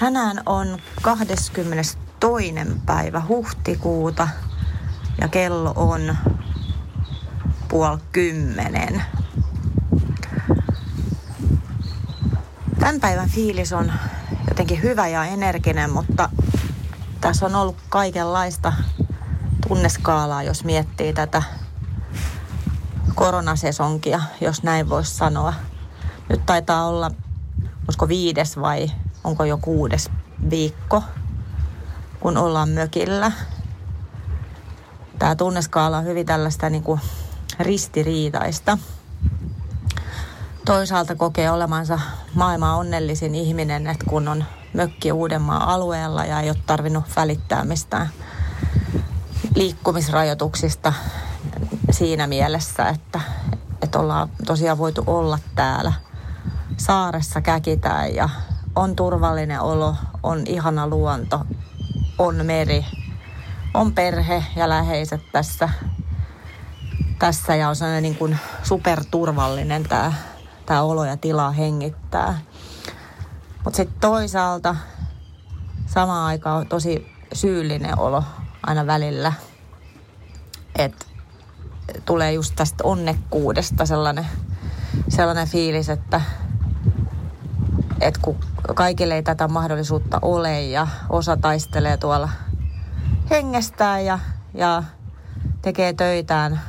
Tänään on 22. päivä huhtikuuta ja kello on 9:30. Tämän päivän fiilis on jotenkin hyvä ja energinen, mutta tässä on ollut kaikenlaista tunneskaalaa, jos miettii tätä koronasesonkia, jos näin voisi sanoa. Nyt taitaa olla, olisiko 5. vai onko jo 6. viikko, kun ollaan mökillä. Tämä tunneskaala on hyvin tällaista niin kuin ristiriitaista. Toisaalta kokee olemansa maailman onnellisin ihminen, että kun on mökki Uudenmaan alueella ja ei ole tarvinnut välittää mistään liikkumisrajoituksista siinä mielessä, että ollaan tosiaan voitu olla täällä saaressa, käkitään ja on turvallinen olo, on ihana luonto, on meri, on perhe ja läheiset tässä ja on sellainen niin kuin superturvallinen tämä olo ja tila hengittää. Mutta sitten toisaalta samaan aikaan on tosi syyllinen olo aina välillä, että tulee just tästä onnekkuudesta sellainen fiilis, että kun kaikille ei tätä mahdollisuutta ole ja osa taistelee tuolla hengestään ja tekee töitään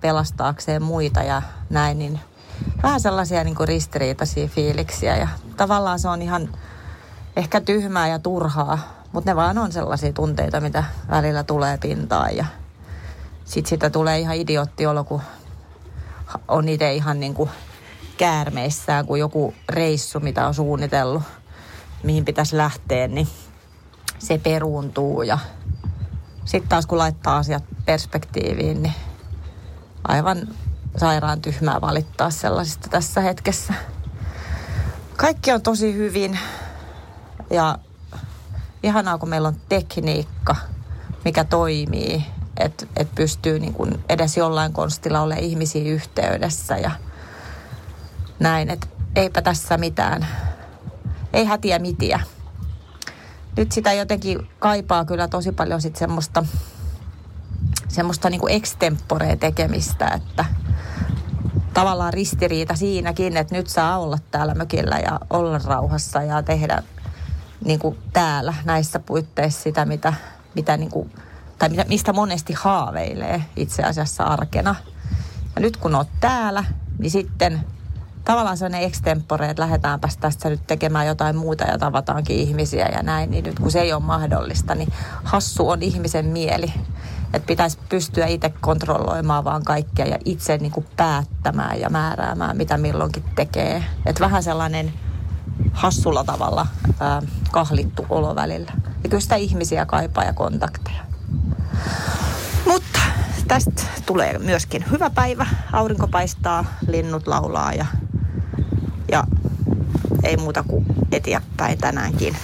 pelastaakseen muita ja näin, niin vähän sellaisia niin kuin ristiriitaisia fiiliksiä ja tavallaan se on ihan ehkä tyhmää ja turhaa, mutta ne vaan on sellaisia tunteita, mitä välillä tulee pintaan ja sitten sitä tulee ihan idioottiolo, kun on itse ihan niin kuin käärmeissään, kun joku reissu, mitä on suunnitellut, mihin pitäisi lähteä, niin se peruuntuu ja sitten taas kun laittaa asiat perspektiiviin, niin aivan sairaan tyhmää valittaa sellaisista tässä hetkessä. Kaikki on tosi hyvin ja ihanaa, kun meillä on tekniikka, mikä toimii, että pystyy niin kuin edes jollain konstilla olemaan ihmisiä yhteydessä ja näin, että eipä tässä mitään, ei hätiä mitiä. Nyt sitä jotenkin kaipaa kyllä tosi paljon sitten semmoista niin kuin extemporea tekemistä, että tavallaan ristiriita siinäkin, että nyt saa olla täällä mökillä ja olla rauhassa ja tehdä niin kuin täällä näissä puitteissa sitä, mitä niin kuin, tai mistä monesti haaveilee itse asiassa arkena. Ja nyt kun oot täällä, niin sitten tavallaan sellainen extempore, että lähdetäänpäs tässä nyt tekemään jotain muuta ja tavataankin ihmisiä ja näin, niin nyt kun se ei ole mahdollista, niin hassu on ihmisen mieli. Että pitäisi pystyä itse kontrolloimaan vaan kaikkea ja itse niin kuin päättämään ja määräämään, mitä milloinkin tekee. Että vähän sellainen hassulla tavalla kahlittu olo välillä. Ja kyllä sitä ihmisiä kaipaa ja kontakteja. Mutta tästä tulee myöskin hyvä päivä. Aurinko paistaa, linnut laulaa ja ei muuta kuin eteenpäin tänäänkin.